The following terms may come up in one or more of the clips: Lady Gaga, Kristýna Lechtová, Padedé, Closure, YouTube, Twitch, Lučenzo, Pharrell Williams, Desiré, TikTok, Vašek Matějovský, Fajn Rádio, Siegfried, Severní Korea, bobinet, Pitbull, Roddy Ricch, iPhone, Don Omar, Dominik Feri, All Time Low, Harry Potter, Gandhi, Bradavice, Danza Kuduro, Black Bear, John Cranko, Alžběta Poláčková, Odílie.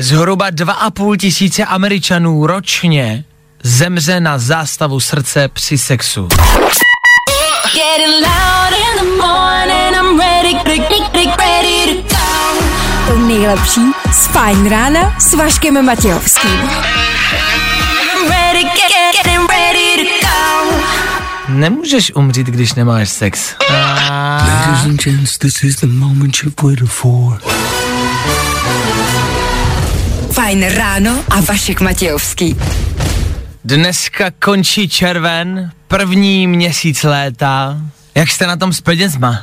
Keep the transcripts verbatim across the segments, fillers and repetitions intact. Zhruba dva a půl tisíce Američanů ročně zemře na zástavu srdce při sexu. To nejlepší z Fajn rána s Vaškem Matějovským. Nemůžeš umřít, když nemáš sex. Fajn ráno a Vašek Matějovský. Dneska končí červen, první měsíc léta. Jak jste na tom s penězma?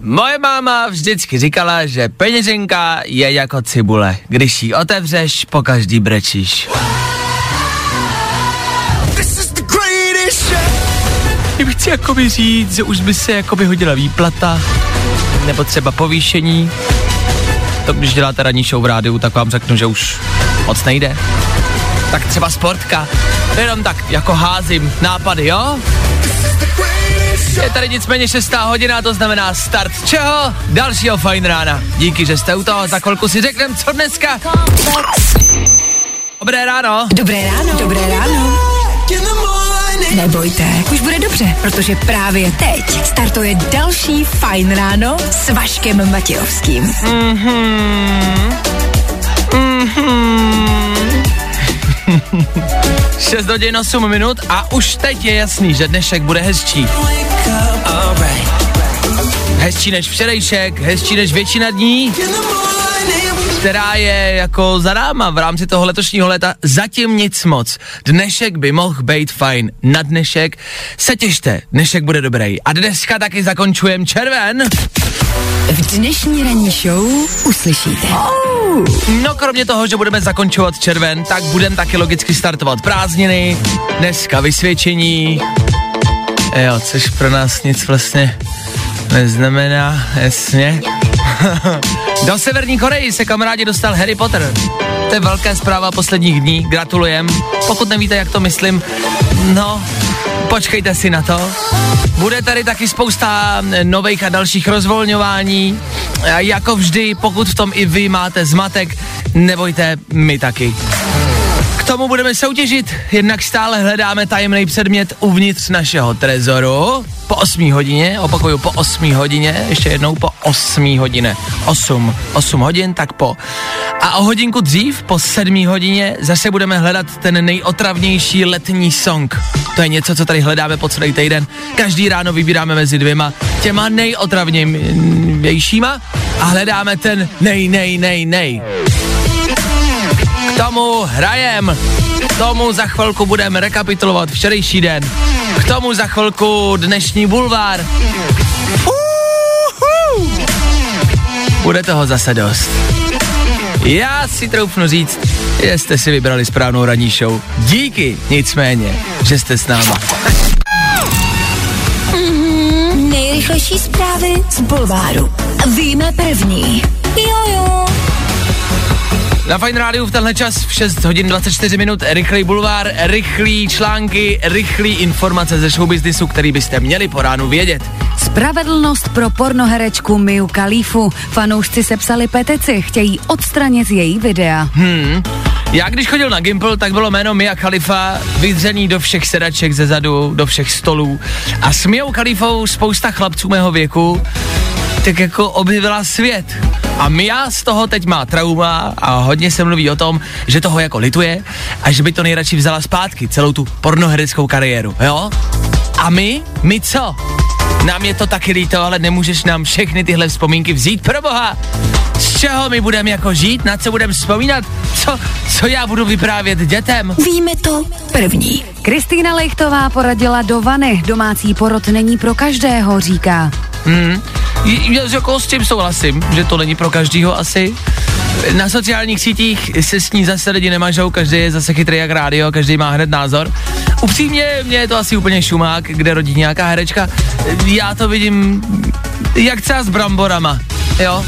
Moje máma vždycky říkala, že peněženka je jako cibule. Když ji otevřeš, po každý brečíš. Já chci jakoby říct, že už by se jakoby hodila výplata, nebo třeba povýšení. To když děláte ranní show v rádiu, tak vám řeknu, že už moc nejde. Tak třeba sportka, jenom tak jako házím nápady, jo? Je tady nicméně šestá hodina, to znamená start čeho? Dalšího Fajn rána. Díky, že jste u toho, za chvilku si řekneme, co dneska. Dobré ráno. Dobré ráno. Dobré ráno. Nebojte, už bude dobře, protože právě teď startuje další Fajn ráno s Vaškem Matějovským. Mm-hmm. Mm-hmm. šest hodin osm minut a už teď je jasný, že dnešek bude hezčí. Hezčí než včerejšek, hezčí než většina dní, která je jako za náma v rámci toho letošního léta. Zatím nic moc. Dnešek by mohl být fajn. Na dnešek se těšte, dnešek bude dobrý. A dneska taky zakončujem červen. V dnešní ranní show uslyšíte. No kromě toho, že budeme zakončovat červen, tak budeme taky logicky startovat prázdniny. Dneska vysvědčení. Jo, což pro nás nic vlastně neznamená, jasně. Do Severní Koreji se kamarádi dostal Harry Potter. To je velká zpráva posledních dní, gratulujem. Pokud nevíte, jak to myslím, no, počkejte si na to. Bude tady taky spousta nových a dalších rozvolňování. Jako vždy, pokud v tom i vy máte zmatek, nebojte, my taky. K tomu budeme soutěžit, jednak stále hledáme tajemný předmět uvnitř našeho trezoru. Po osmé hodině, opakuju, po osmé hodině, ještě jednou po osmé hodině, osm, osm hodin, tak po. A o hodinku dřív, po sedmé hodině, zase budeme hledat ten nejotravnější letní song. To je něco, co tady hledáme po celý týden. Každý ráno vybíráme mezi dvěma těma nejotravnějšíma a hledáme ten nej, nej, nej, nej. K tomu hrajem, k tomu za chvilku budeme rekapitulovat včerejší den, k tomu za chvilku dnešní bulvár. Uhu! Bude toho zase dost. Já si troufnu říct, že jste si vybrali správnou ranní show. Díky nicméně, že jste s náma. Mm-hmm, nejrychlejší zprávy z bulváru. Víme první. Jojo. Na Fajn rádiu v tenhle čas v šest hodin dvacet čtyři minut rychlý bulvár, rychlý články, rychlý informace ze showbiznisu, který byste měli po ránu vědět. Spravedlnost pro pornoherečku Miu Khalifu. Fanoušci sepsali petici, chtějí odstranit její videa. Hmm. Já když chodil na Gimple, tak bylo jméno Mia Khalifa vyzřený do všech sedaček ze zadu, do všech stolů. A s Miou Khalifou spousta chlapců mého věku tak jako objevila svět. A Mia z toho teď má trauma a hodně se mluví o tom, že toho jako lituje a že by to nejradši vzala zpátky, celou tu pornohereckou kariéru, jo? A my? My co? Nám je to taky líto, ale nemůžeš nám všechny tyhle vzpomínky vzít, proboha! Z čeho my budeme jako žít, na co budeme vzpomínat, co, co já budu vyprávět dětem? Víme to první. Kristýna Lechtová poradila do vany, domácí porod není pro každého, říká. Hmm. Já jako s tím souhlasím, že to není pro každýho asi. Na sociálních sítích se s ní zase lidi nemažou, každý je zase chytrý jak rádio, každý má hned názor. Upřímně, mě je to asi úplně šumák, kde rodí nějaká herečka. Já to vidím jak třeba s bramborama, jo.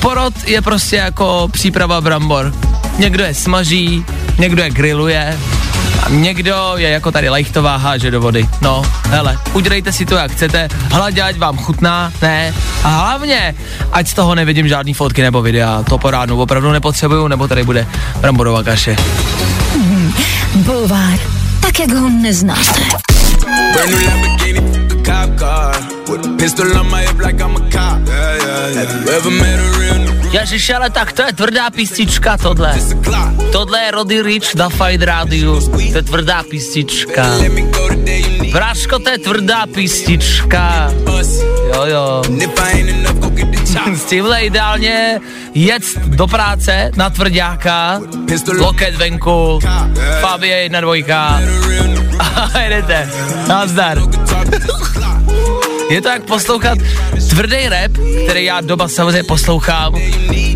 Porod je prostě jako příprava brambor. Někdo je smaží, někdo je grilluje, Někdo je jako tady Lechtová, háže do vody. No, hele, udělejte si to, jak chcete. Hladě, ať vám chutná, ne? A hlavně, ať z toho nevidím žádný fotky nebo videa. To po ránu opravdu nepotřebuju, nebo tady bude bramborová kaše. Mm, bulvár, tak jak ho neznáte. Ježiš, ale tak to je tvrdá písnička tohle. Tohle je Roddy Ricch na Fajn Rádiu. To je tvrdá písnička. Vraško, to je tvrdá písnička. Jo, jo. S tímhle ideálně jet do práce na tvrdáka, loket venku, Fabie jedna dvojka a jedete. Nazdar. Je to jak poslouchat tvrdý rap, který já doba samozřejmě poslouchám,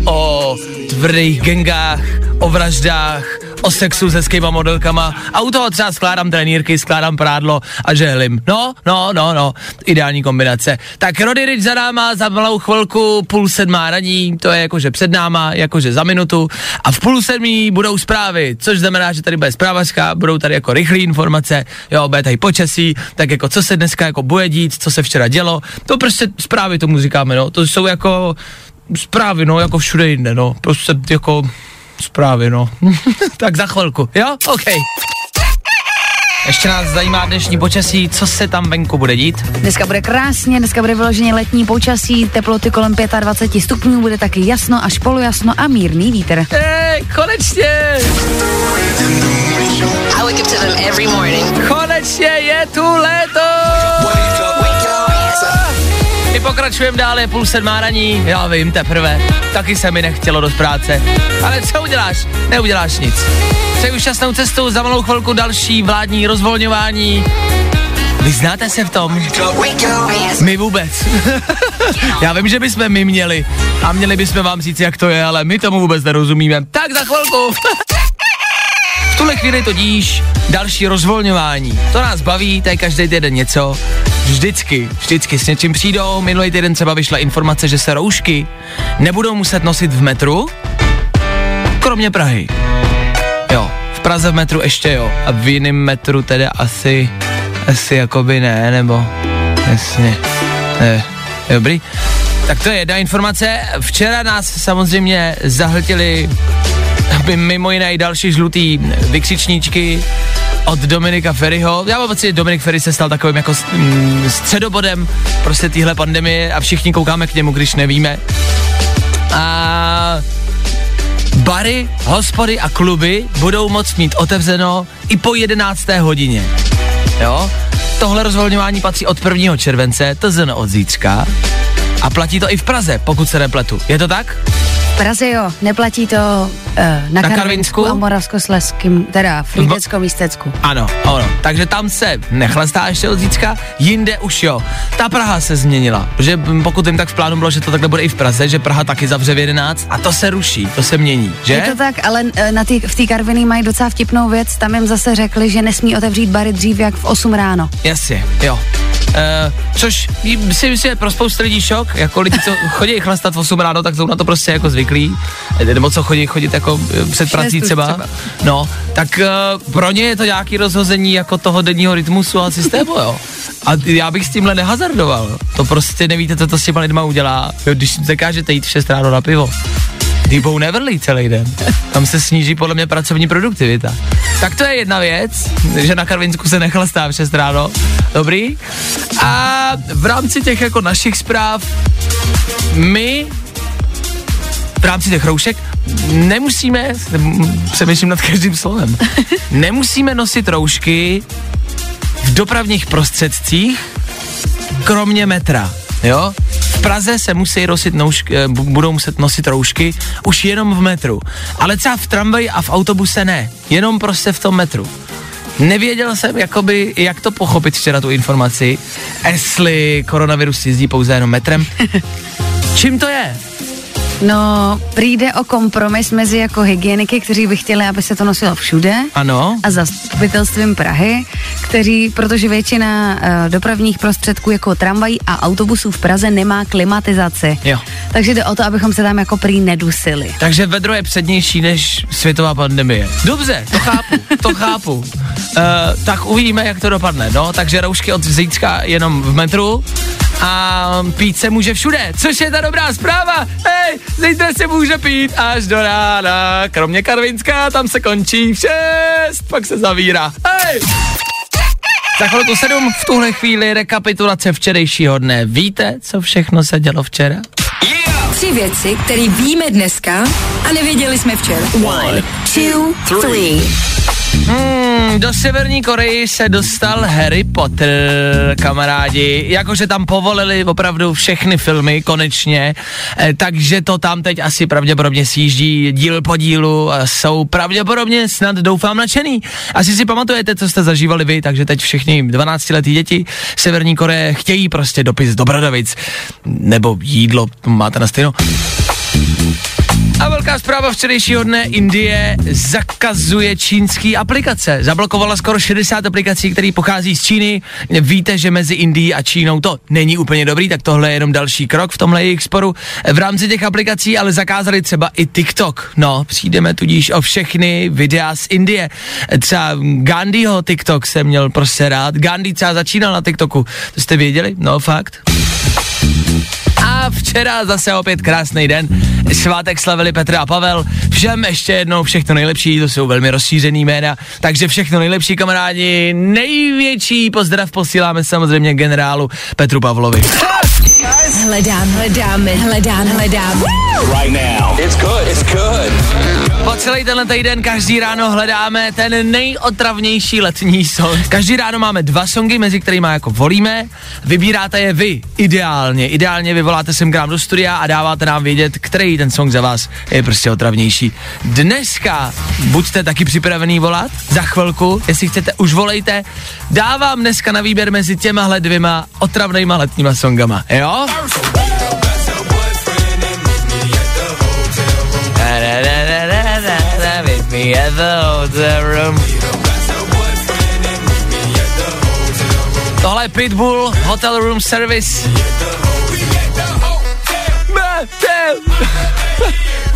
o tvrdých gangách, o vraždách, o sexu s hezkýma modelkama a u toho třeba skládám trenýrky, skládám prádlo a žehlím. No, no, no, no, ideální kombinace. Tak Roddy Ricch za náma, za malou chvilku, půl sedmá raní, to je jakože před náma, jakože za minutu a v půl sedmí budou zprávy, což znamená, že tady bude zprávařka, budou tady jako rychlé informace, jo, bude tady počasí, tak jako co se dneska jako bude dít, co se včera dělo, to prostě zprávy tomu říkáme, no, to jsou jako zprávy, no, jako všude jinde, no, prostě jako... Zprávy, no. Tak za chvilku, jo? OK. Ještě nás zajímá dnešní počasí, co se tam venku bude dít. Dneska bude krásně, dneska bude vyloženě letní počasí, teploty kolem dvacet pět stupňů, bude taky jasno až polojasno a mírný vítr. Hej, konečně! Konečně je tu léto! My pokračujeme dále, půl sedmá raní, já vím, teprve, taky se mi nechtělo do práce, ale co uděláš, neuděláš nic. Přeju šťastnou cestu, za malou chvilku další vládní rozvolňování. Vyznáte se v tom? My vůbec. Já vím, že bychom my měli a měli bychom vám říct, jak to je, ale my tomu vůbec nerozumíme. Tak za chvilku. V tuhle chvíli tudíž další rozvolňování. To nás baví, to je každý týden něco. Vždycky, vždycky s něčím přijdou. Minulý týden třeba vyšla informace, že se roušky nebudou muset nosit v metru, kromě Prahy. Jo, v Praze v metru ještě jo. A v jiném metru teda asi, asi jakoby ne, nebo jasně, ne, dobrý. Tak to je jedna informace. Včera nás samozřejmě zahltili mimo jiné i další žlutý vykřičníčky od Dominika Feriho. Já mám pocit, Dominik Feri se stal takovým jako středobodem prostě téhle pandemie a všichni koukáme k němu, když nevíme. A bary, hospody a kluby budou moct mít otevřeno i po jedenácté hodině. Jo? Tohle rozvolňování patří od prvního července, to znamená od zítřka. A platí to i v Praze, pokud se nepletu. Je to tak? V Praze jo, neplatí to eh, na, na Karvinsku a Moravskoslezským, teda Frýdecko-Místecku. Ano, ano, takže tam se nechlastá ještě od zítřka, jinde už jo. Ta Praha se změnila, protože pokud jim tak v plánu bylo, že to takhle bude i v Praze, že Praha taky zavře v jedenáct a to se ruší, to se mění, že? Je to tak, ale na tý, v té Karviní mají docela vtipnou věc, tam jim zase řekli, že nesmí otevřít bary dřív jak v osm ráno. Jasně, jo. Uh, což si myslím, je pro spoustu lidí šok, jako lidi, co chodí chlastat v osm ráno, tak jsou na to prostě jako zvyklí, nebo co chodí chodit jako před prací třeba. třeba, no, tak uh, pro ně je to nějaký rozhození jako toho denního rytmusu a systému, jo. A já bych s tímhle nehazardoval, to prostě nevíte, co to s těma lidma udělá, jo, když zakážete jít v šest ráno na pivo. Dýbou nevrlí celý den. Tam se sníží podle mě pracovní produktivita. Tak to je jedna věc, že na Karvinsku se nechlastá v šest ráno. Dobrý. A v rámci těch jako našich zpráv my v rámci těch roušek nemusíme, přemýšlím nad každým slovem, nemusíme nosit roušky v dopravních prostředcích, kromě metra. Jo? V Praze se musí nosit noušky, budou muset nosit roušky už jenom v metru, ale třeba v tramvaji a v autobuse ne, jenom prostě v tom metru. Nevěděl jsem, jakoby, jak to pochopit včera tu informaci, jestli koronavirus jezdí pouze jenom metrem. Čím to je? No, přijde o kompromis mezi jako hygieniky, kteří by chtěli, aby se to nosilo všude. Ano. A zastupitelstvím Prahy, kteří, protože většina uh, dopravních prostředků jako tramvají a autobusů v Praze nemá klimatizaci. Jo. Takže jde o to, abychom se tam jako prý nedusili. Takže vedro je přednější než světová pandemie. Dobře, to chápu, to chápu. Uh, tak uvidíme, jak to dopadne, no. Takže roušky od zítřka jenom v metru a pít se může všude, což je ta dobrá zpráva. Hej, zítra se může pít až do rána, kromě Karvinska, tam se končí v šest, pak se zavírá. Hej! Za chvilku sedm, v tuhle chvíli rekapitulace včerejšího dne. Víte, co všechno se dělo včera? Yeah! Tři věci, které víme dneska a nevěděli jsme včera. One, two, three. Hmm, do Severní Koreji se dostal Harry Potter, kamarádi. Jakože tam povolili opravdu všechny filmy, konečně. Eh, takže to tam teď asi pravděpodobně sjíždí díl po dílu a jsou pravděpodobně, snad doufám, nadšený. Asi si pamatujete, co jste zažívali vy, takže teď všichni dvanáctiletí děti Severní Koreje chtějí prostě dopis do Bradavic. Nebo jídlo, máte na stejno. A velká zpráva včerejšího dne, Indie zakazuje čínský aplikace. Zablokovala skoro šedesát aplikací, které pochází z Číny. Víte, že mezi Indií a Čínou to není úplně dobrý, tak tohle je jenom další krok v tomhle jejich sporu. V rámci těch aplikací ale zakázali třeba i TikTok. No, přijdeme tudíž o všechny videa z Indie. Třeba Gandhiho TikTok se měl prostě rád. Gandhi třeba začínal na TikToku. To jste věděli? No, fakt. A včera zase opět krásný den. Svátek slavili Petr a Pavel. Všem ještě jednou všechno nejlepší, to jsou velmi rozšířený jména. Takže všechno nejlepší, kamarádi. Největší pozdrav posíláme samozřejmě generálu Petru Pavlovi. Hledám, hledáme, hledám, hledám. Right now. It's good, it's good. Po celý tenhle týden každý ráno hledáme ten nejotravnější letní song. Každý ráno máme dva songy, mezi kterými jako volíme. Vybíráte je vy, ideálně. Ideálně vyvoláte sem k nám do studia a dáváte nám vědět, který ten song za vás je prostě otravnější. Dneska buďte taky připravený volat za chvilku, jestli chcete, už volejte. Dávám dneska na výběr mezi těmahle dvěma otravnejma letníma songama, jo? Tohle je Pitbull, Hotel Room Service.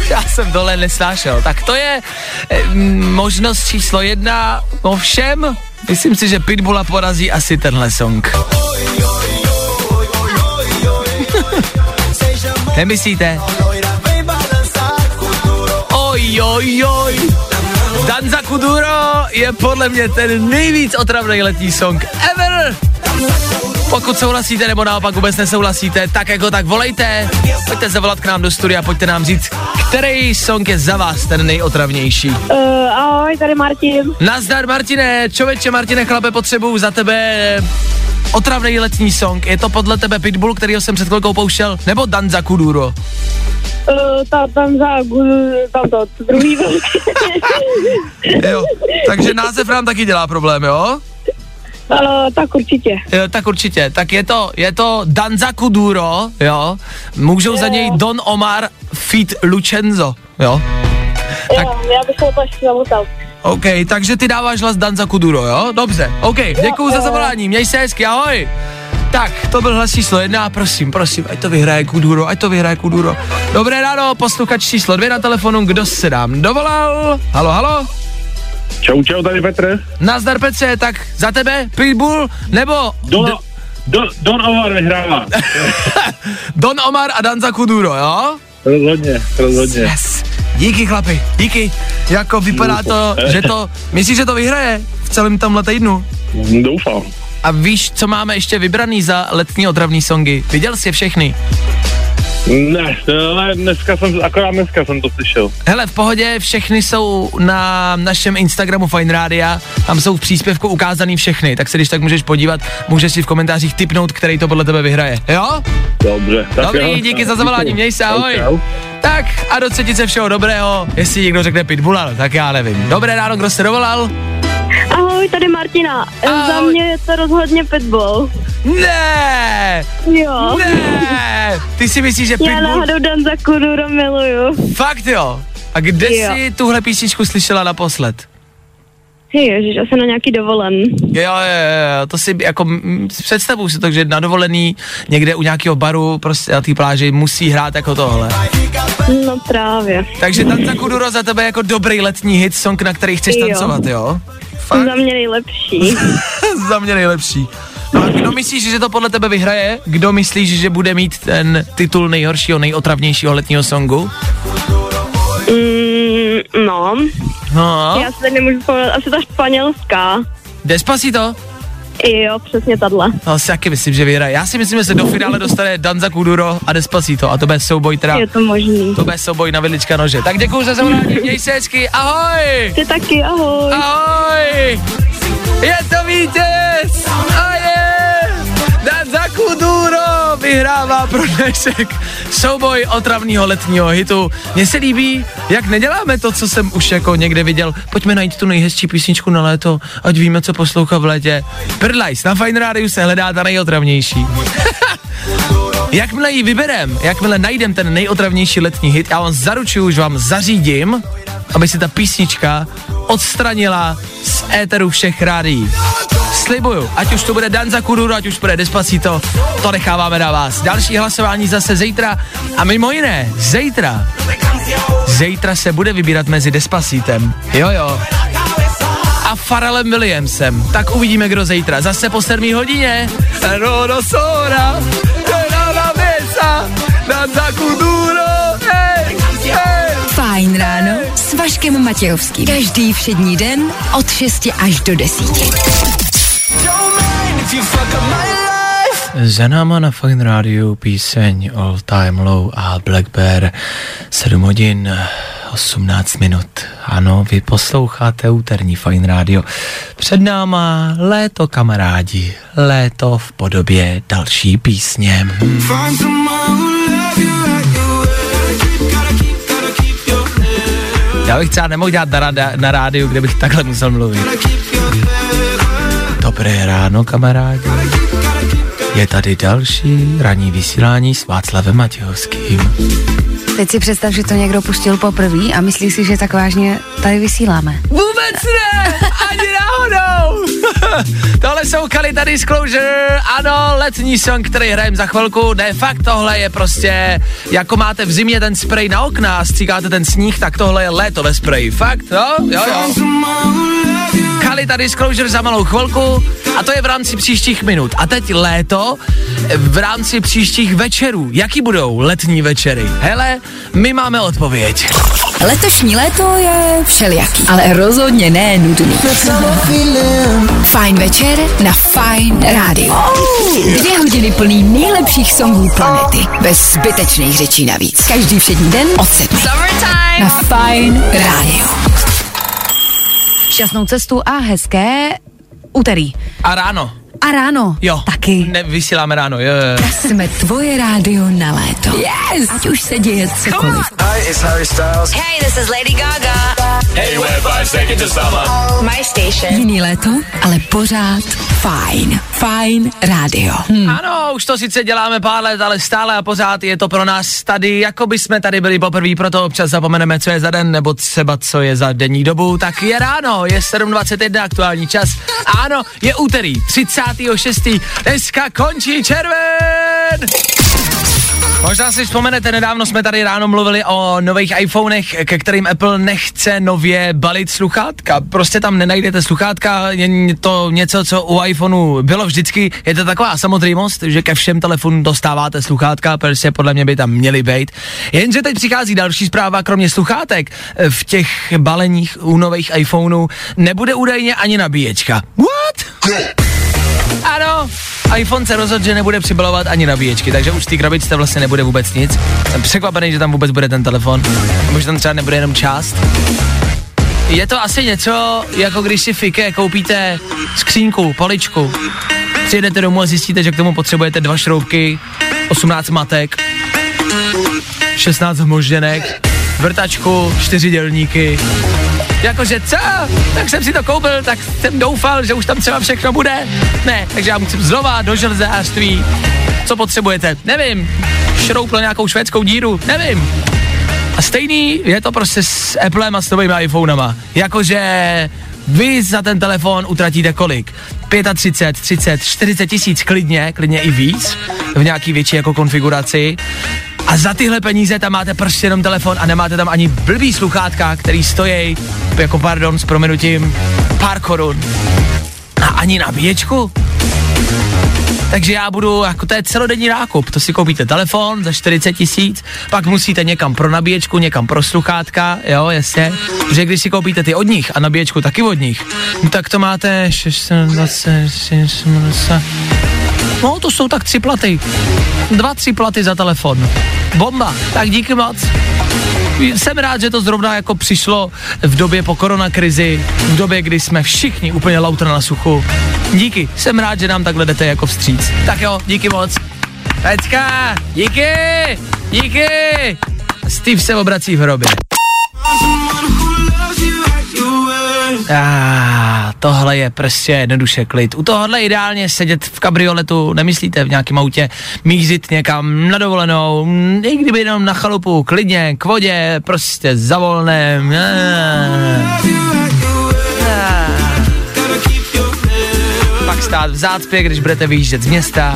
Já jsem dole nesnášel. Tak to je možnost číslo jedna. Ovšem, myslím si, že Pitbulla porazí asi tenhle song. Nemyslíte? Oj, oj, oj. Danza Kuduro je podle mě ten nejvíc otravnej letní song ever. Pokud souhlasíte nebo naopak vůbec nesouhlasíte, tak jako tak volejte, pojďte zavolat k nám do studia, pojďte nám říct, který song je za vás ten nejotravnější. Uh, ahoj, tady Martin. Nazdar Martine, čověče Martine, chlape, potřebuju za tebe otravnej letní song. Je to podle tebe Pitbull, kterýho jsem před chvilkou pouštěl, nebo Danza Kuduro? Uh, ta, tam za, tam to, druhý vlk. Jo, takže název nám taky dělá problém, jo? Uh, tak určitě. Jo, tak určitě. Tak je to, je to Danza Kuduro, jo? Můžou jo, za něj jo. Don Omar feat Lučenzo, jo? Jo, tak. Já bych to ještě zamotal. OK, takže ty dáváš hlas Danza Kuduro, jo? Dobře, OK, děkuju za zavolání, měj se hezky, ahoj! Tak, to byl hlas číslo jedna, prosím, prosím, ať to vyhraje Kuduro, ať to vyhraje Kuduro. Dobré ráno, posluchač číslo dvě na telefonu, kdo se nám dovolal? Halo, halo? Čau, čau, tady Petr. Nazdar Petře, tak za tebe Pitbull, nebo... Don, d- Don, Don Omar vyhrává. Don Omar a Danza Kuduro, jo? Rozhodně, rozhodně. Yes. Díky, chlapi, díky. Jako vypadá to, že to... Myslíš, že to vyhraje v celém tomhle týdnu? Doufám. A víš, co máme ještě vybraný za letní otravný songy? Viděl jsi je všechny? Ne, ale dneska jsem, akorát dneska jsem to slyšel. Hele, v pohodě, všechny jsou na našem Instagramu Fajn Rádia, tam jsou v příspěvku ukázaný všechny, tak se když tak můžeš podívat, můžeš si v komentářích tipnout, který to podle tebe vyhraje, jo? Dobře. Tak dobrý, jo, díky za zavolání, měj se, ahoj. Ahoj. Tak a do třetice všeho dobrého, jestli někdo řekne Pitbulla, tak já nevím. Dobré ráno, kdo se dovolal? Ahoj, tady Martina. Ahoj. Za mě je to rozhodně Pitbull. Ne! Jo. Ne! Ty si myslíš, že Pitbull... Já náhodou Danza Kuduro miluju. Fakt jo? A kde jo. jsi tuhle písničku slyšela naposled? Hej, ježiš, asi na nějaký dovolen. Jo, jo, jo, to si jako představuji si to, že na dovolený někde u nějakého baru, prostě na té pláži musí hrát jako tohle. No právě. Takže Danza Kuduro za tebe jako dobrý letní hit song, na který chceš jo. tancovat, jo? Fakt? Za mě nejlepší. Za mě nejlepší. No a kdo myslíš, že to podle tebe vyhraje? Kdo myslíš, že bude mít ten titul nejhoršího, nejotravnějšího letního songu? Mm, no. no. Já se teď nemůžu vzpomínat, asi ta španělská. Despacito? Jo, přesně tato. No, si taky myslím, že vyhraje. Já si myslím, že se do finále dostane Danza Kuduro a Despacito. A to bude souboj teda. Je to možný. To bude souboj na vidlička nože. Tak děkuju za zavolání, měj se hezky, ahoj! Ty taky, ahoj! Ahoj! Je to vítěz! A je! Danza Kuduro vyhrává pro dnešek souboj otravního letního hitu. Mně se líbí, jak neděláme to, co jsem už jako někde viděl. Pojďme najít tu nejhezčí písničku na léto, ať víme, co poslouchat v létě. Prdlajs, na Fajn Rádiu se hledá ta nejotravnější. Jakmile ji vyberem, jakmile najdem ten nejotravnější letní hit, já vám zaručuju, že vám zařídím, aby se ta písnička odstranila z éteru všech rádií. Slibuju, ať už to bude Danza Kuduro, ať už bude Despacito, to necháváme na vás. Další hlasování zase zítra a mimo jiné, zítra. Zítra se bude vybírat mezi Despacitem, jo jo, a Pharrellem Williamsem. Tak uvidíme, kdo zítra. Zase po sedmé hodině. Rodo Sora, Roda Mesa, Danza Kuduro, hej, hej. Fajn ráno s Vaškem Matějovským. Každý všední den od šesti až do desíti. Za náma na Fajn Rádiu píseň All Time Low a Black Bear. Sedm hodin, osmnáct minut. Ano, vy posloucháte úterní Fajn Rádio. Před náma léto, kamarádi. Léto v podobě další písně. Já bych třeba nemohl dělat na, na, na rádiu, kde bych takhle musel mluvit. Dobré ráno, kamarádi. Je tady další ranní vysílání s Václavem Matějovským. Teď si představ, že to někdo pustil poprvé a myslí si, že tak vážně tady vysíláme. Vůbec ne! Ani náhodou! Tohle jsou Kali tady z Closure. Ano, letní song, který hrajem za chvilku. Ne, fakt tohle je prostě, jako máte v zimě ten sprej na okna a stříkáte ten sníh, tak tohle je léto ve spreji. Fakt, no? Jo, jo. Kali tady z Closure za malou chvilku a to je v rámci příštích minut. A teď léto v rámci příštích večerů. Jaký budou letní večery? Hele, my máme odpověď. Letošní léto je všelijaký, ale rozhodně ne nudný. Fajn večer na Fajn Rádiu. Dvě hodiny plný nejlepších songů planety. Bez zbytečných řečí navíc. Každý všední den od sedmi. Na Fajn Rádiu. Šťastnou cestu a hezké úterý. A ráno. A ráno. Jo. Taky. Ne, vysíláme ráno. Jo, jo. Jsme tvoje rádio na léto. Yes. Ať už se děje cokoliv. Hi, it's Harry Styles. Hey, this is Lady Gaga. Hey, we're five seconds to summer. My station. Jiný léto, ale pořád fajn. Fajn rádio. Hm. Ano, už to sice děláme pár let, ale stále a pořád je to pro nás tady, jako by jsme tady byli poprvé, proto občas zapomeneme, co je za den, nebo třeba co je za denní dobu. Tak je ráno, je sedm dvacet jedna aktuální čas. Ano, je úterý, třicátého šestého Dneska končí červen! Možná si vzpomenete, nedávno jsme tady ráno mluvili o nových iPhonech, ke kterým Apple nechce nově balit sluchátka. Prostě tam nenajdete sluchátka, je to něco, co u iPhoneu bylo vždycky. Je to taková samozřejmost, že ke všem telefonům dostáváte sluchátka, protože podle mě by tam měly být. Jenže teď přichází další zpráva, kromě sluchátek v těch baleních u nových iPhoneů nebude údajně ani nabíječka. What? Ano, iPhone se rozhodl, že nebude přibalovat ani nabíječky, takže už v té krabičce vlastně nebude vůbec nic. Jsem překvapený, že tam vůbec bude ten telefon, nebo že tam třeba nebude jenom část. Je to asi něco, jako když si fike koupíte skřínku, poličku, přijedete domů a zjistíte, že k tomu potřebujete dva šroubky, osmnáct matek, šestnáct hmožděnek vrtačku, čtyři dělníky. Jakože co? Tak jsem si to koupil, tak jsem doufal, že už tam třeba všechno bude. Ne, takže já musím znova do železářství. Co potřebujete? Nevím. Šrouplo nějakou švédskou díru? Nevím. A stejný je to prostě s Applem a s novými iPhonama. Jakože vy za ten telefon utratíte kolik? třicet pět, třicet, čtyřicet tisíc klidně, klidně i víc, v nějaký větší jako konfiguraci. A za tyhle peníze tam máte prostě jenom telefon a nemáte tam ani blbý sluchátka, který stojí, jako pardon, s prominutím, pár korun. A ani nabíječku. Takže já budu, jako to je celodenní nákup, to si koupíte telefon za čtyřicet tisíc, pak musíte někam pro nabíječku, někam pro sluchátka, jo, jasně, že když si koupíte ty od nich a nabíječku taky od nich, no tak to máte šest set dvacet, šest set dvacet, no to jsou tak tři platy, dva, tři platy za telefon, bomba, tak díky moc. Jsem rád, že to zrovna jako přišlo v době po koronakrizi, v době, kdy jsme všichni úplně lautra na suchu. Díky, jsem rád, že nám takhle jdete jako vstříc. Tak jo, díky moc. Pecka, díky, díky. Steve se obrací v hrobě. Ah, tohle je prostě jednoduše klid. U tohohle ideálně sedět v kabrioletu, nemyslíte, v nějakém autě, mířit někam na dovolenou, i kdyby jenom na chalupu, klidně, k vodě, prostě za volném. Ah. Ah. Pak stát v zácpě, když budete vyjíždět z města,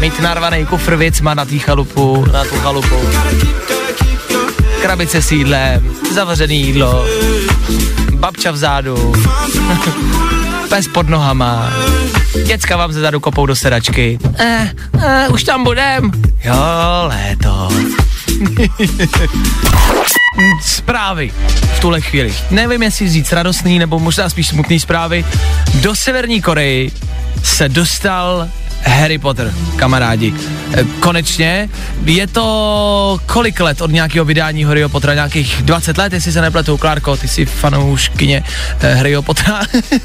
mít narvaný kufr věcma na tý chalupu, na tu chalupu. Krabice s jídlem, zavřený jídlo, babča vzadu, pes pod nohama, děcka vám ze zadu kopou do sedačky. Eh, eh, už tam budem. Jo, léto. Zprávy v tuhle chvíli. Nevím, jestli vzít radostný nebo možná spíš smutný zprávy. Do Severní Koreji se dostal Harry Potter, kamarádi. Konečně, je to kolik let od nějakého vydání Harryho Pottera, nějakých dvacet let, jestli se nepletu. Klárko, ty jsi fanouškyně Harryho Pottera.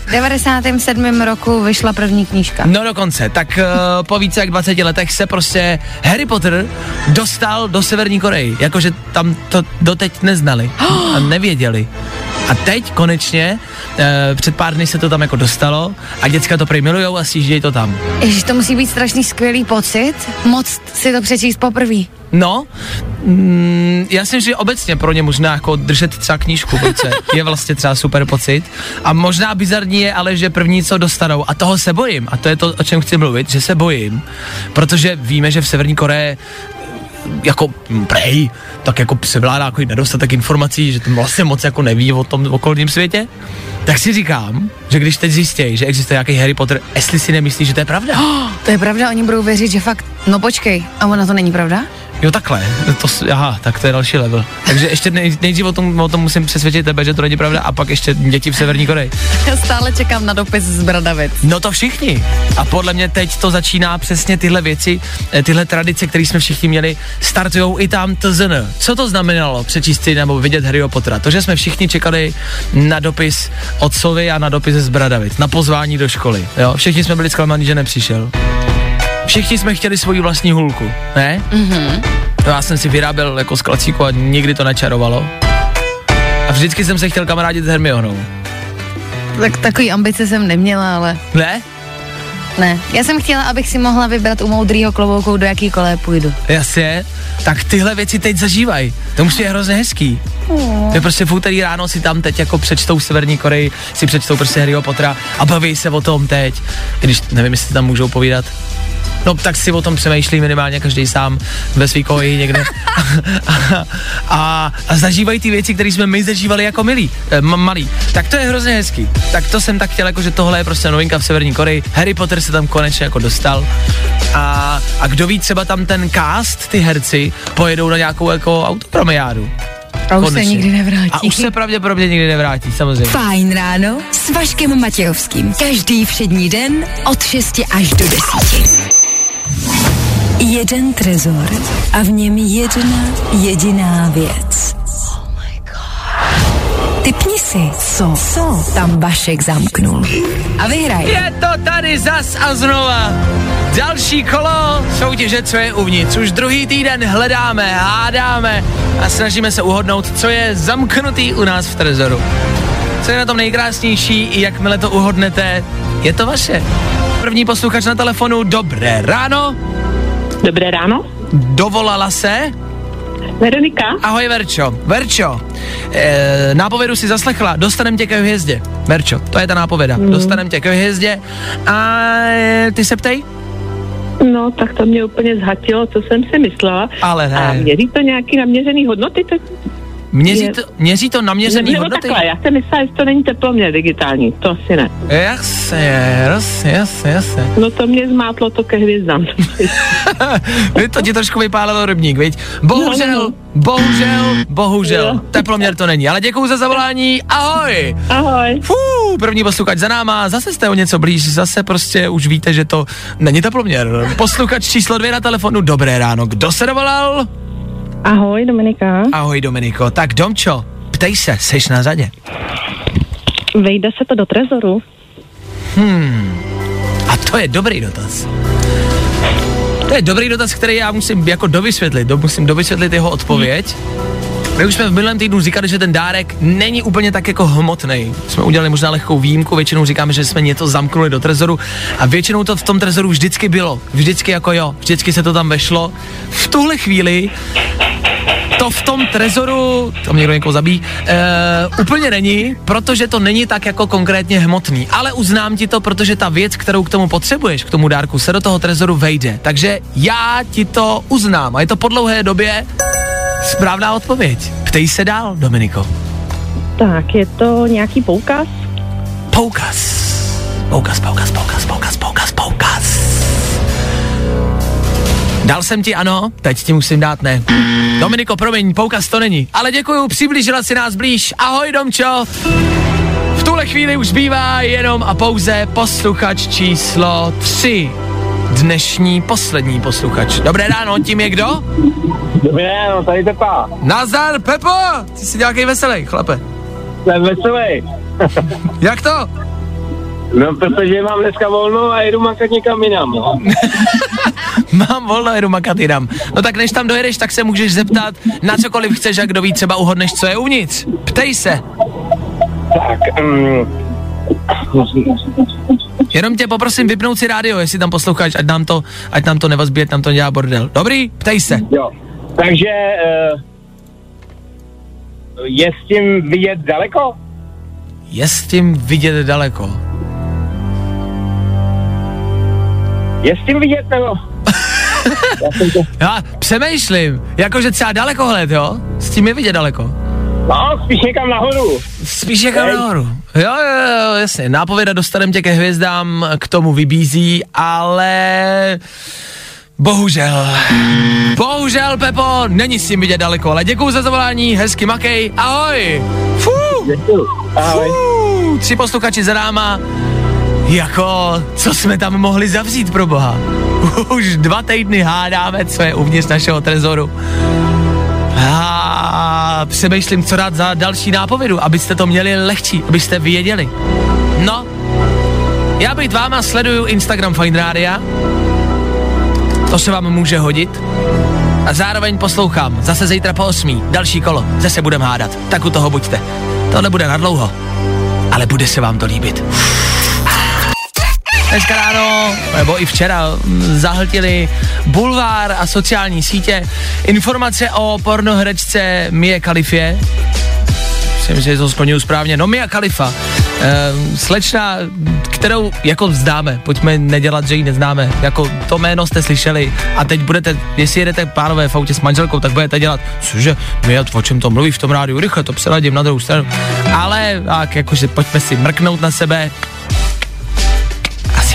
V devadesátém sedmém roku vyšla první knížka. No dokonce, tak po více jak dvaceti letech se prostě Harry Potter dostal do Severní Koreji, jakože tam to doteď neznali a nevěděli. A teď konečně, e, před pár dny se to tam jako dostalo a děcka to prej milujou a sjíždějí to tam. Ježiš, to musí být strašný skvělý pocit, moc si to přečíst poprvý. No, mm, já si myslím, že obecně pro ně možná jako držet třeba knížku v ruce je vlastně třeba super pocit. A možná bizarní je ale, že první co dostanou, a toho se bojím, a to je to, o čem chci mluvit, že se bojím, protože víme, že v Severní Koreji jako prej, tak jako převládá jako nedostatek informací, že tam vlastně moc jako neví o tom okolním světě, tak si říkám, že když teď zjistějí, že existuje nějaký Harry Potter, jestli si nemyslí, že to je pravda. Oh, to je pravda, oni budou věřit, že fakt, no počkej, a ona to není pravda? Jo takhle, to, aha, tak to je další level. Takže ještě nej, nejdřív o tom, o tom musím přesvědčit tebe, že to není pravda, a pak ještě děti v Severní Koreji. Já stále čekám na dopis z Bradavic. No to všichni. A podle mě teď to začíná přesně tyhle věci, tyhle tradice, které jsme všichni měli, startujou i tam tzn. Co to znamenalo přečíst si nebo vidět Harryho Pottera? To, že jsme všichni čekali na dopis od Sovy a na dopis z Bradavic, na pozvání do školy. Jo? Všichni jsme byli zklamaní, že nepřišel. Všichni jsme chtěli svoji vlastní hulku, ne? Mm-hmm. No já jsem si vyráběl jako z klacíku a nikdy to nečarovalo. A vždycky jsem se chtěl kamarádit s Hermionou. Tak takový ambice jsem neměla, ale... Ne? Ne. Já jsem chtěla, abych si mohla vybrat u moudrýho klobouku, do jaký kole půjdu. Jasně. Tak tyhle věci teď zažívají. To musí je hrozně hezký. Mm. Je prostě v úterý ráno si tam teď jako přečtou Severní Koreji, si přečtou prostě Harryho Pottera a baví se o tom teď. Když nevím, jestli tam můžou povídat. No tak si o tom přemýšlí minimálně každý sám ve svý koji někde a, a, a zažívají ty věci, které jsme my zažívali jako milí, m- malí. Tak to je hrozně hezký. Tak to jsem tak chtěl, jako že tohle je prostě novinka v Severní Koreji. Harry Potter se tam konečně jako dostal a, a kdo ví, třeba tam ten cast, ty herci, pojedou na nějakou jako autopromejádu. A už konečně. Se nikdy nevrátí. A už se pravděpodobně nikdy nevrátí, samozřejmě. Fajn ráno s Vaškem Matějovským. Každý všední den od šesti až do deseti. Jeden trezor a v něm jedna jediná věc. Oh my God. Typni si, co, co tam Vašek zamknul. A vyhraj. Je to tady zas a znova. Další kolo soutěže, co je uvnitř. Už druhý týden hledáme, hádáme a snažíme se uhodnout, co je zamknutý u nás v trezoru. Co je na tom nejkrásnější, i jakmile to uhodnete, je to vaše. První posluchač na telefonu, dobré ráno. Dobré ráno. Dovolala se? Veronika. Ahoj Verčo. Verčo, e, nápovědu si zaslechla, dostanem tě ke hvězdě. Verčo, to je ta nápověda, mm. dostanem tě ke hvězdě. A e, ty se ptej? No, tak to mě úplně zhatilo, co jsem si myslela. Ale ne. A měří to nějaký naměřený hodnoty? To... Měří, to, měří to naměřený Nemělo hodnoty? Takhle, já jsem myslela, že to není teploměr digitální, to asi ne. Jasně, jasně, jasně, jasně. No to mě zmátlo to ke hvězdám. To ti trošku vypálilo rybník, viď? Bohužel, no, no. bohužel, bohužel, teploměr to není, ale děkuju za zavolání, ahoj! Ahoj. Fuu, první posluchač za náma, zase jste o něco blíž, zase prostě už víte, že to není teploměr. Posluchač číslo dvě na telefonu, dobré ráno, kdo se dovolal? Ahoj, Dominika. Ahoj, Dominiko. Tak, Domčo, ptej se, seš na řadě. Vejde se to do trezoru? Hmm, a to je dobrý dotaz. To je dobrý dotaz, který já musím jako dovysvětlit, do, musím dovysvětlit jeho odpověď. My už jsme v minulém týdnu říkali, že ten dárek není úplně tak jako hmotný. Jsme udělali možná lehkou výjimku, většinou říkáme, že jsme něco zamknuli do trezoru a většinou to v tom trezoru vždycky bylo. Vždycky jako jo, vždycky se to tam vešlo. V tuhle chvíli to v tom trezoru, tam někdo někoho zabíjí, e, úplně není, protože to není tak jako konkrétně hmotný. Ale uznám ti to, protože ta věc, kterou k tomu potřebuješ, k tomu dárku, se do toho trezoru vejde. Takže já ti to uznám a je to po dlouhé době správná odpověď. Ptej se dál, Dominiko. Tak, je to nějaký poukaz? Poukaz. Poukaz, poukaz, poukaz, poukaz, poukaz, poukaz. Dal jsem ti ano, teď ti musím dát ne. Dominiko, promiň, poukaz to není. Ale děkuju, přiblížila si nás blíž. Ahoj, Domčo. V tuhle chvíli už bývá jenom a pouze posluchač číslo tři. Dnešní poslední posluchač. Dobré ráno, tím je kdo? Dobré ráno, tady Pepa. Nazdar, Pepo! Ty jsi nějaký veselý, chlape. Jsem veselý. Jak to? No, protože mám dneska volno a jedu makat někam jinam. No. Mám volno a jedu makat jinam. No tak než tam dojedeš, tak se můžeš zeptat na cokoliv chceš a kdo ví, třeba uhodneš, co je uvnitř. Ptej se. Tak, um... Jenom tě poprosím vypnout si rádio, jestli tam posloucháš, ať nám to, ať nám to nevazbí, ať nám to dělá bordel. Dobrý, ptej se. Jo, takže uh, je s tím vidět daleko? Je s tím vidět daleko. Je s tím vidět, nebo? Já přemýšlím, jakože třeba dalekohled, jo? S tím je vidět daleko. No, spíš někam nahoru. Spíš někam Hej. nahoru. Jo, jo, jo, jasně. Nápověda dostanem tě ke hvězdám, k tomu vybízí, ale... Bohužel. Bohužel, Pepo, není s tím vidět daleko, ale děkuju za zavolání, hezky makej, ahoj. Fů. Děkuju, ahoj. Fů. Tři posluchači za náma. Jako, co jsme tam mohli zavřít, pro boha. Už dva týdny hádáme, co je uvnitř našeho trezoru. A přemýšlím, co dát za další nápovědu, abyste to měli lehčí, abyste věděli. No, já být váma sleduju Instagram Fajn Rádia, to se vám může hodit, a zároveň poslouchám zase zítra po osmí, další kolo, zase budeme hádat, tak u toho buďte. To nebude nadlouho, ale bude se vám to líbit. Dneska ráno, nebo i včera, zahltili bulvár a sociální sítě informace o pornoherečce Mie Khalifě. Myslím, že to splňuji správně. No, Mia Khalifa, e, slečna, kterou jako známe, pojďme nedělat, že ji neznáme. Jako to jméno jste slyšeli a teď budete, jestli jedete pánové v autě s manželkou, tak budete dělat, cože, Mia, o čem to mluví v tom rádiu, rychle to přeladím na druhou stranu. Ale tak jakože pojďme si mrknout na sebe.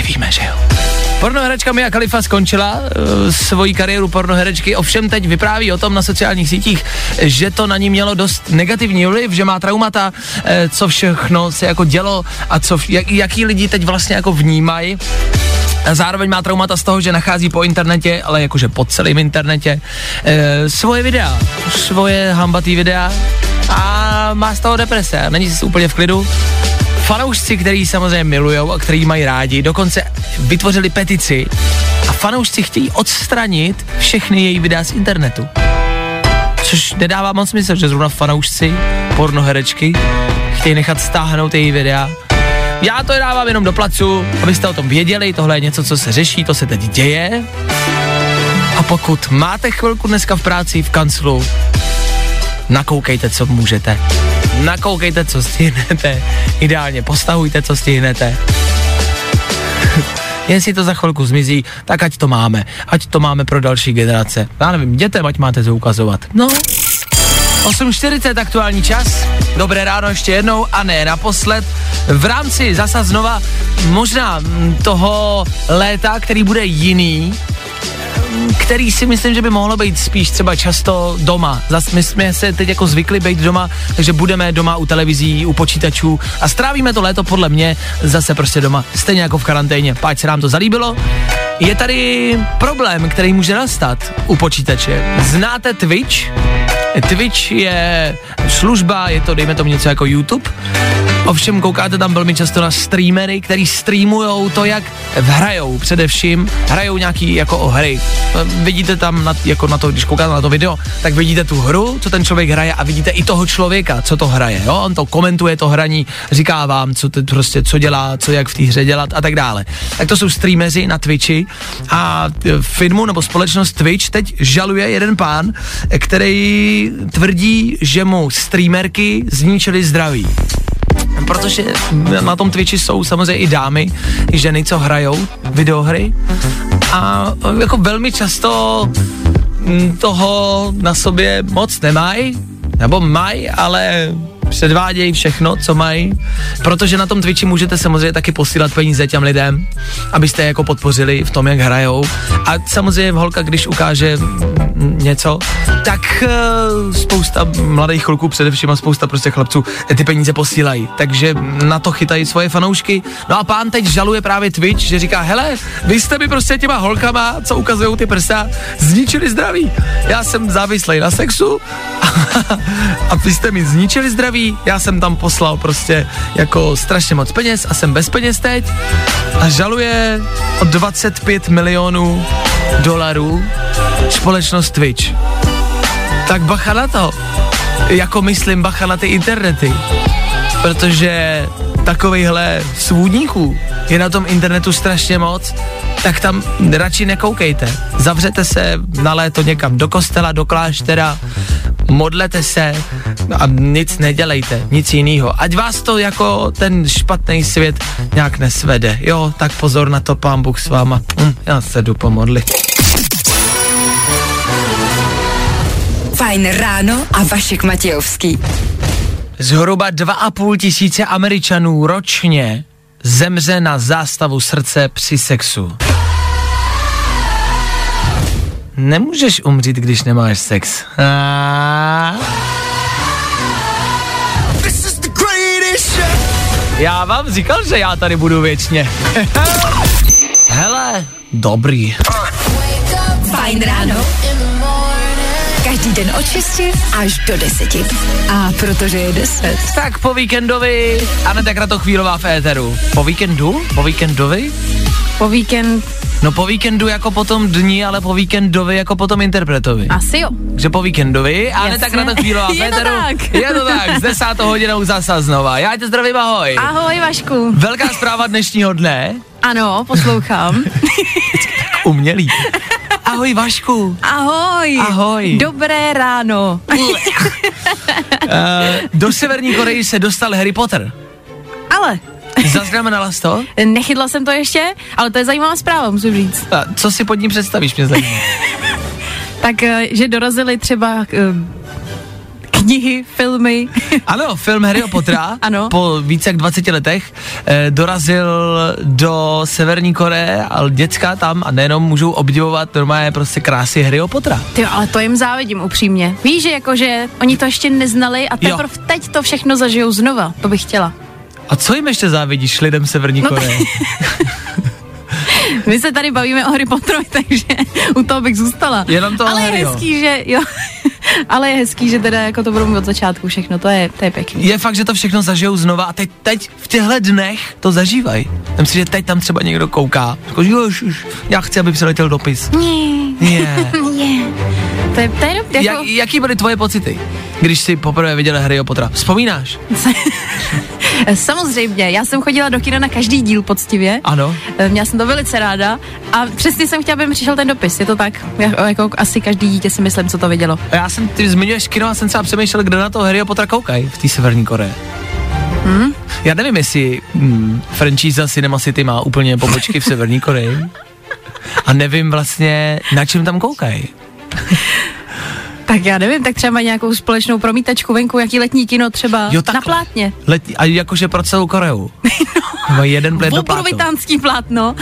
Víme, že jo. Pornoherečka Mia Khalifa skončila e, svoji kariéru pornoherečky, ovšem teď vypráví o tom na sociálních sítích, že to na ní mělo dost negativní vliv, že má traumata, e, co všechno se jako dělo a co, jak, jaký lidi teď vlastně jako vnímají. A zároveň má traumata z toho, že nachází po internetě, ale jakože po celém internetě, e, svoje videa, svoje hambatý videa a má z toho deprese. Není si úplně v klidu. Fanoušci, který samozřejmě milujou a který mají rádi, dokonce vytvořili petici a fanoušci chtějí odstranit všechny její videa z internetu. Což nedává moc smysl, že zrovna fanoušci pornoherečky chtějí nechat stáhnout její videa. Já to dávám jenom do placu, abyste o tom věděli, tohle je něco, co se řeší, to se teď děje. A pokud máte chvilku dneska v práci, v kanclu, nakoukejte, co můžete. Nakoukejte, co stihnete. Ideálně postahujte, co stihnete. Jestli to za chvilku zmizí, tak ať to máme. Ať to máme pro další generace. Já nevím, dětem, ať máte to ukazovat. No. osm čtyřicet aktuální čas. Dobré ráno ještě jednou a ne naposled. V rámci zasa znova možná toho léta, který bude jiný, který si myslím, že by mohlo být spíš třeba často doma. Zas my jsme se teď jako zvykli být doma, takže budeme doma u televizí, u počítačů a strávíme to léto podle mě zase prostě doma, stejně jako v karanténě. Páč se nám to zalíbilo. Je tady problém, který může nastat u počítače. Znáte Twitch? Twitch je služba, je to dejme tomu něco jako YouTube. Ovšem koukáte tam velmi často na streamery, který streamujou to, jak hrajou především, hrajou nějaký jako o hry. Vidíte tam na, jako na to, když koukáte na to video, tak vidíte tu hru, co ten člověk hraje a vidíte i toho člověka, co to hraje, jo? On to komentuje to hraní, říká vám, co to prostě, co dělá, co jak v té hře dělat a tak dále. Tak to jsou streameři na Twitchi a firmu nebo společnost Twitch teď žaluje jeden pán, který tvrdí, že mu streamerky zničily zdraví. Protože na tom Twitchi jsou samozřejmě i dámy, i ženy, co hrajou videohry a jako velmi často toho na sobě moc nemají, nebo mají, ale předvádějí všechno, co mají, protože na tom Twitchi můžete samozřejmě taky posílat peníze těm lidem, abyste je jako podpořili v tom, jak hrajou. A samozřejmě holka, když ukáže něco, tak spousta mladých kluků, především a spousta prostě chlapců ty peníze posílají. Takže na to chytají svoje fanoušky. No a pán teď žaluje právě Twitch, že říká, hele, vy jste mi prostě těma holkama, co ukazujou ty prsa, zničili zdraví. Já jsem závislej na sexu a vy jste mi zničili zdraví. Já jsem tam poslal prostě jako strašně moc peněz a jsem bez peněz teď a žaluje o dvacet pět milionů dolarů společnost Twitch. Tak bacha na to, jako myslím bacha na ty internety, protože takovejhle svůdníků je na tom internetu strašně moc, tak tam radši nekoukejte. Zavřete se na léto někam do kostela, do kláštera, modlete se a nic nedělejte, nic jinýho. Ať vás to jako ten špatný svět nějak nesvede. Jo, tak pozor na to, pán Bůh s váma. Hm, já se jdu pomodlit. Fajn ráno a Vašek Matějovský. Zhruba dva a půl tisíce Američanů ročně zemře na zástavu srdce při sexu. Nemůžeš umřít, když nemáš sex. A... Já vám říkal, že já tady budu věčně. Hele, dobrý. Fajn ráno. Každý den od šesti až do deseti. A protože je deset. Tak po víkendovi, Ane, tak na to chvílová v éteru. Po víkendu? Po víkendovi? Po víkend... No po víkendu jako potom dní, ale po víkendovi jako potom interpretovi. Asi jo. Že po víkendovi, Ane, tak na to chvílová v éteru. Je to tak. Je to tak, s desátou hodinou zasa znova. Já tě zdravím, ahoj. Ahoj, Vašku. Velká zpráva dnešního dne. Ano, poslouchám. Tak umělý. Ahoj, Vašku. Ahoj. Ahoj. Dobré ráno. uh, do Severní Koreji se dostal Harry Potter. Ale. Zaznamenala jsi to? Nechytla jsem to ještě, ale to je zajímavá zpráva, musím říct. A co si pod ní představíš, mě zajímá. Tak, že dorazili třeba... knihy, filmy. Ano, film Harryho Pottera ano. Po více jak dvaceti letech eh, dorazil do Severní Koreje, ale děcka tam a nejenom můžou obdivovat normálně prostě krásy Harryho Pottera. Ty, ale to jim závidím upřímně. Víš, že jakože oni to ještě neznali a teprve teď to všechno zažijou znova. To bych chtěla. A co jim ještě závidíš lidem Severní no Koreje? My se tady bavíme o Harry Potterovi, takže u toho bych zůstala. Jenom toho ale Harryho. Je hezký, že jo... Ale je hezký, že teda jako to budou mít od začátku všechno, to je, to je pěkný. Je fakt, že to všechno zažijou znova a teď, teď v těchto dnech to zažívají. Myslím si, že teď tam třeba někdo kouká. Jako, už, už, já chci, aby přiletěl dopis. Nie. Yeah. Yeah. To je, to je dob, jako... Jak, jaký byly tvoje pocity, když jsi poprvé viděla Harryho Pottera? Vzpomínáš? Samozřejmě, já jsem chodila do kina na každý díl poctivě. Ano. Měla jsem to velice ráda a přesně jsem chtěla, aby mi přišel ten dopis, je to tak? Já, jako asi každý dítě si myslím, co to vidělo. A já jsem, ty zmiňuješ kino a jsem třeba přemýšlel, kdo na toho Harryho Pottera koukají v té Severní Koreji. Hmm? Já nevím, jestli hmm, franchise Cinema City má úplně pobočky v Severní Koreji a nevím vlastně, na čem tam koukají. Tak já nevím, tak třeba nějakou společnou promítačku venku, jaký letní kino třeba, jo, na plátně. Letní, a jakože pro celou Koreu. No, jeden plátno. Obrovitánský plátno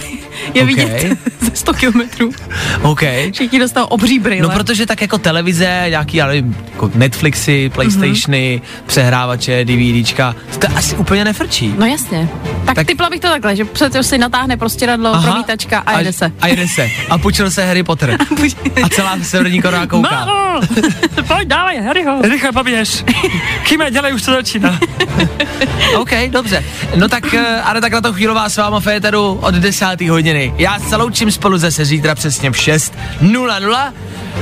je okay. Vidět ze sto kilometrů. Okay. Všichni dostanou obří brýle. No protože tak jako televize, nějaký, ale jako Netflixy, PlayStationy, mm-hmm. přehrávače, DVDčka, to asi úplně nefrčí. No jasně. Tak, tak typla bych to takhle, že přece si natáhne prostě radlo, aha, promítačka a jede se. A jede se. A počil se Harry Potter. A celá Severní Korea kouká. No, pojď dále, Harryho. Rychle poběž. Kýme, dělej, už to začíná. OK, dobře. No tak, ale tak na to chvílová s váma Féteru od desáté hodiny. Já se loučím spolu zase zítra přesně v šest nula nula.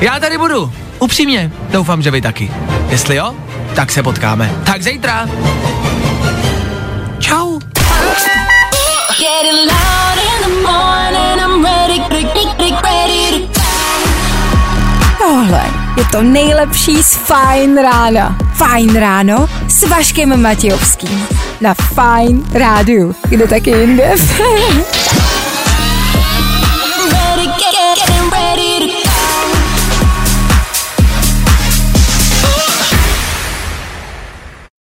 Já tady budu. Upřímně, doufám, že vy taky. Jestli jo, tak se potkáme. Tak zítra. Čau. Tohle je to nejlepší z Fajn rána. Fajn ráno s Vaškem Matějovským. Na Fajn rádiu, kde taky jinde.